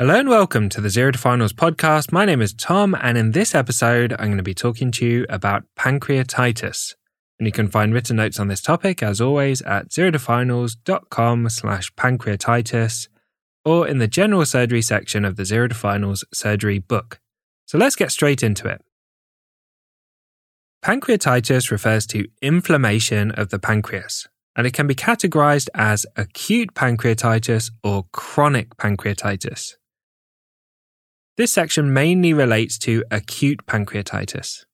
Hello and welcome to the 0 to Finals podcast. My name is Tom, and in this episode, I'm going to be talking to you about pancreatitis. And you can find written notes on this topic, as always, at zerotofinals.com/pancreatitis, or in the general surgery section of the 0 to Finals surgery book. So let's get straight into it. Pancreatitis refers to inflammation of the pancreas, and it can be categorized as acute pancreatitis or chronic pancreatitis. This section mainly relates to acute pancreatitis.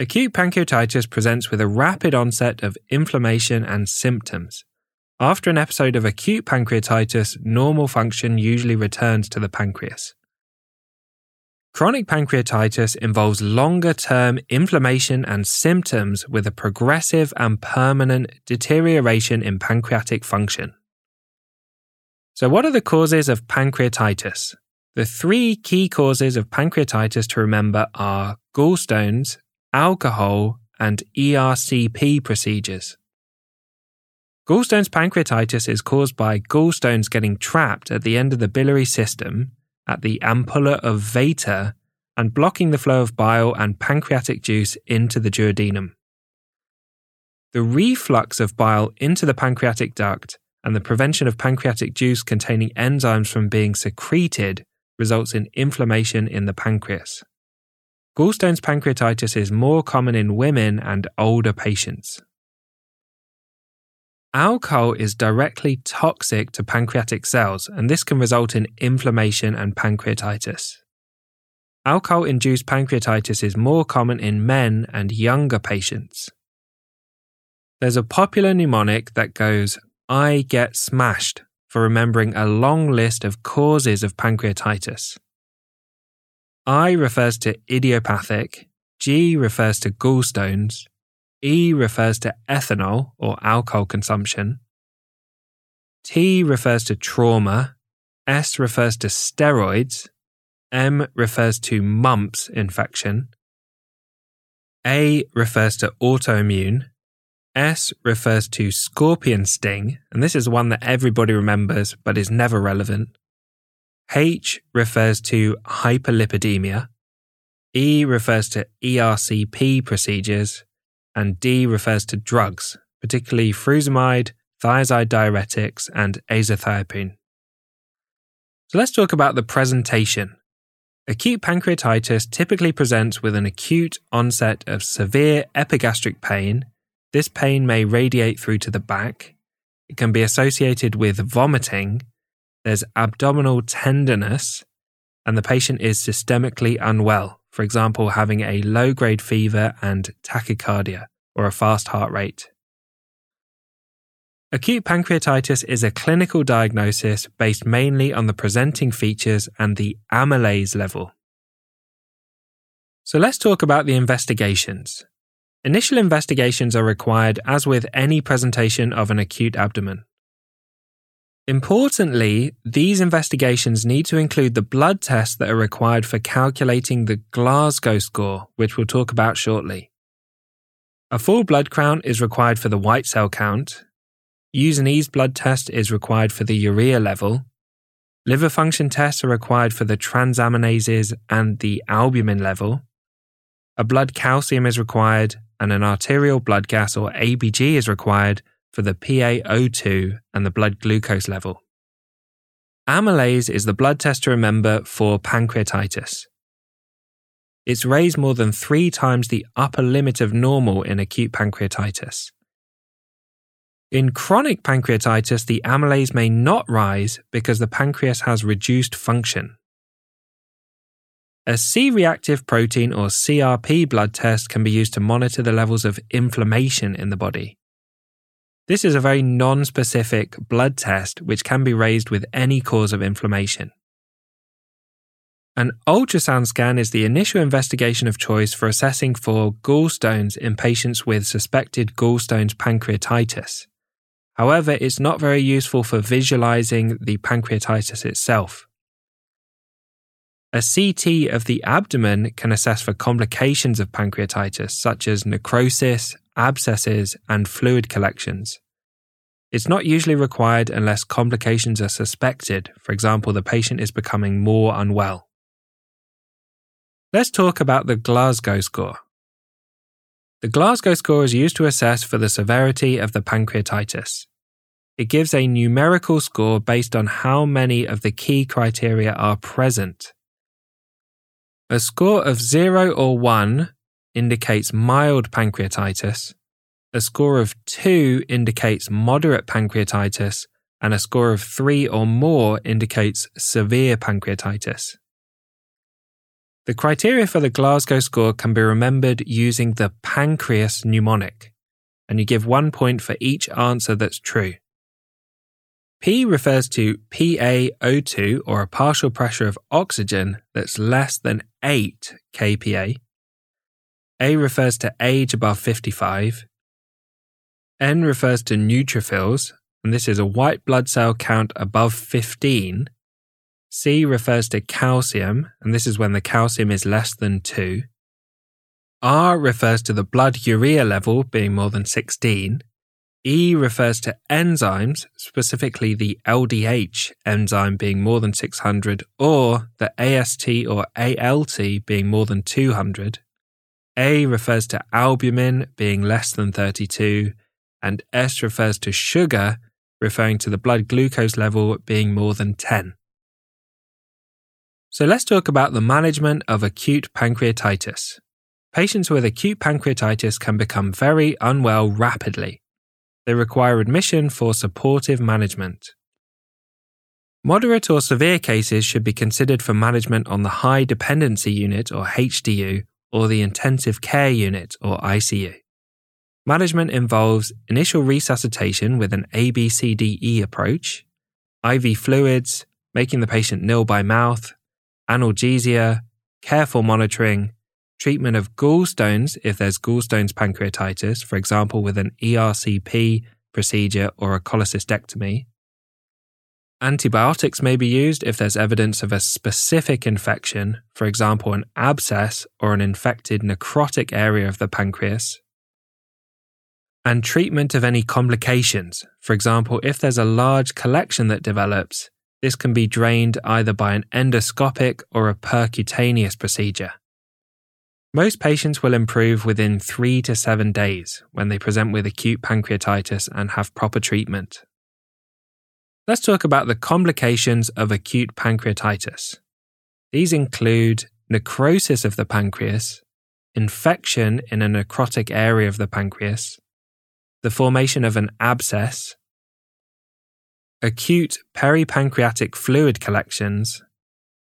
Acute pancreatitis presents with a rapid onset of inflammation and symptoms. After an episode of acute pancreatitis, normal function usually returns to the pancreas. Chronic pancreatitis involves longer-term inflammation and symptoms with a progressive and permanent deterioration in pancreatic function. So what are the causes of pancreatitis? The three key causes of pancreatitis to remember are gallstones, alcohol, and ERCP procedures. Gallstones pancreatitis is caused by gallstones getting trapped at the end of the biliary system, at the ampulla of Vater, and blocking the flow of bile and pancreatic juice into the duodenum. The reflux of bile into the pancreatic duct and the prevention of pancreatic juice containing enzymes from being secreted results in inflammation in the pancreas. Gallstones pancreatitis is more common in women and older patients. Alcohol is directly toxic to pancreatic cells, and this can result in inflammation and pancreatitis. Alcohol-induced pancreatitis is more common in men and younger patients. There's a popular mnemonic that goes, "I get smashed," for remembering a long list of causes of pancreatitis. I refers to idiopathic, G refers to gallstones, E refers to ethanol or alcohol consumption, T refers to trauma, S refers to steroids, M refers to mumps infection, A refers to autoimmune, S refers to scorpion sting, and this is one that everybody remembers but is never relevant, H refers to hyperlipidemia, E refers to ERCP procedures, and D refers to drugs, particularly furosemide, thiazide diuretics, and azathioprine. So let's talk about the presentation. Acute pancreatitis typically presents with an acute onset of severe epigastric pain. This pain may radiate through to the back. It can be associated with vomiting. There's abdominal tenderness, and the patient is systemically unwell, for example, having a low-grade fever and tachycardia, or a fast heart rate. Acute pancreatitis is a clinical diagnosis based mainly on the presenting features and the amylase level. So let's talk about the investigations. Initial investigations are required, as with any presentation of an acute abdomen. Importantly, these investigations need to include the blood tests that are required for calculating the Glasgow score, which we'll talk about shortly. A full blood count is required for the white cell count. Use and ease blood test is required for the urea level. Liver function tests are required for the transaminases and the albumin level. A blood calcium is required, and an arterial blood gas or ABG is required for the PaO2 and the blood glucose level. Amylase is the blood test to remember for pancreatitis. It's raised more than 3 times the upper limit of normal in acute pancreatitis. In chronic pancreatitis, the amylase may not rise because the pancreas has reduced function. A C-reactive protein or CRP blood test can be used to monitor the levels of inflammation in the body. This is a very non-specific blood test which can be raised with any cause of inflammation. An ultrasound scan is the initial investigation of choice for assessing for gallstones in patients with suspected gallstones pancreatitis. However, it's not very useful for visualizing the pancreatitis itself. A CT of the abdomen can assess for complications of pancreatitis, such as necrosis, abscesses, and fluid collections. It's not usually required unless complications are suspected, for example, the patient is becoming more unwell. Let's talk about the Glasgow score. The Glasgow score is used to assess for the severity of the pancreatitis. It gives a numerical score based on how many of the key criteria are present. A score of 0 or 1 indicates mild pancreatitis, a score of 2 indicates moderate pancreatitis, and a score of 3 or more indicates severe pancreatitis. The criteria for the Glasgow score can be remembered using the pancreas mnemonic, and you give 1 point for each answer that's true. P refers to PaO2, or a partial pressure of oxygen that's less than 8 kPa. A refers to age above 55. N refers to neutrophils, and this is a white blood cell count above 15. C refers to calcium, and this is when the calcium is less than 2. R refers to the blood urea level being more than 16. E refers to enzymes, specifically the LDH enzyme being more than 600 or the AST or ALT being more than 200. A refers to albumin being less than 32, and S refers to sugar, referring to the blood glucose level being more than 10. So let's talk about the management of acute pancreatitis. Patients with acute pancreatitis can become very unwell rapidly. They require admission for supportive management. Moderate or severe cases should be considered for management on the High Dependency Unit or HDU or the Intensive Care Unit or ICU. Management involves initial resuscitation with an ABCDE approach, IV fluids, making the patient nil by mouth, analgesia, careful monitoring, treatment of gallstones if there's gallstones pancreatitis, for example with an ERCP procedure or a cholecystectomy. Antibiotics may be used if there's evidence of a specific infection, for example an abscess or an infected necrotic area of the pancreas. And treatment of any complications, for example if there's a large collection that develops. This can be drained either by an endoscopic or a percutaneous procedure. Most patients will improve within 3 to 7 days when they present with acute pancreatitis and have proper treatment. Let's talk about the complications of acute pancreatitis. These include necrosis of the pancreas, infection in a necrotic area of the pancreas, the formation of an abscess, acute peripancreatic fluid collections,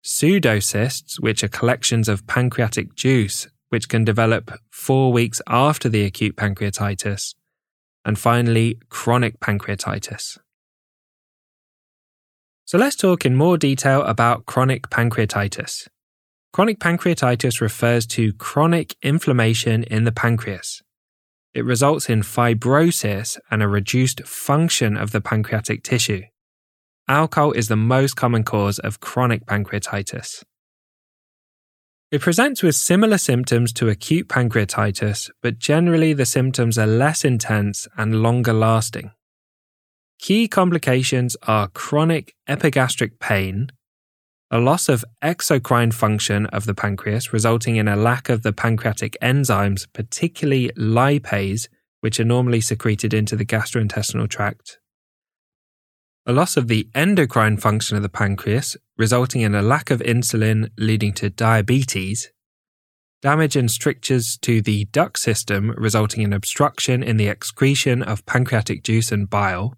pseudocysts, which are collections of pancreatic juice, which can develop 4 weeks after the acute pancreatitis, and finally, chronic pancreatitis. So let's talk in more detail about chronic pancreatitis. Chronic pancreatitis refers to chronic inflammation in the pancreas. It results in fibrosis and a reduced function of the pancreatic tissue. Alcohol is the most common cause of chronic pancreatitis. It presents with similar symptoms to acute pancreatitis, but generally the symptoms are less intense and longer lasting. Key complications are chronic epigastric pain, a loss of exocrine function of the pancreas, resulting in a lack of the pancreatic enzymes, particularly lipase, which are normally secreted into the gastrointestinal tract. A loss of the endocrine function of the pancreas, resulting in a lack of insulin, leading to diabetes. Damage and strictures to the duct system, resulting in obstruction in the excretion of pancreatic juice and bile.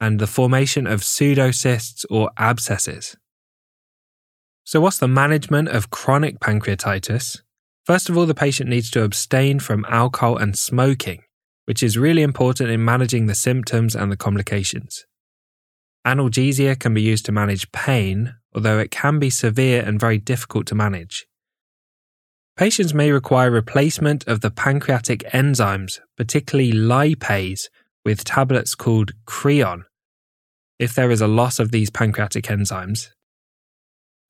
And the formation of pseudocysts or abscesses. So what's the management of chronic pancreatitis? First of all, the patient needs to abstain from alcohol and smoking, which is really important in managing the symptoms and the complications. Analgesia can be used to manage pain, although it can be severe and very difficult to manage. Patients may require replacement of the pancreatic enzymes, particularly lipase, with tablets called Creon, if there is a loss of these pancreatic enzymes.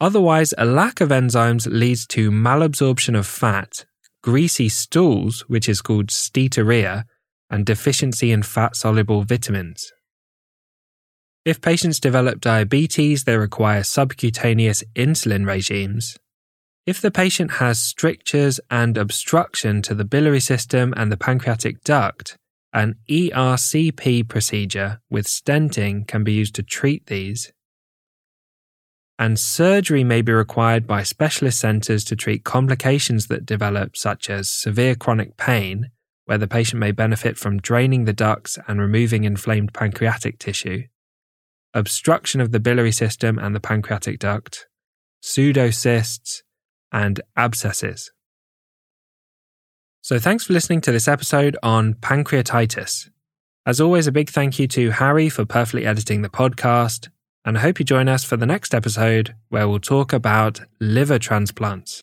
Otherwise, a lack of enzymes leads to malabsorption of fat, greasy stools, which is called steatorrhea, and deficiency in fat-soluble vitamins. If patients develop diabetes, they require subcutaneous insulin regimes. If the patient has strictures and obstruction to the biliary system and the pancreatic duct, an ERCP procedure with stenting can be used to treat these. And surgery may be required by specialist centres to treat complications that develop, such as severe chronic pain, where the patient may benefit from draining the ducts and removing inflamed pancreatic tissue, obstruction of the biliary system and the pancreatic duct, pseudocysts, and abscesses. So thanks for listening to this episode on pancreatitis. As always, a big thank you to Harry for perfectly editing the podcast, and I hope you join us for the next episode where we'll talk about liver transplants.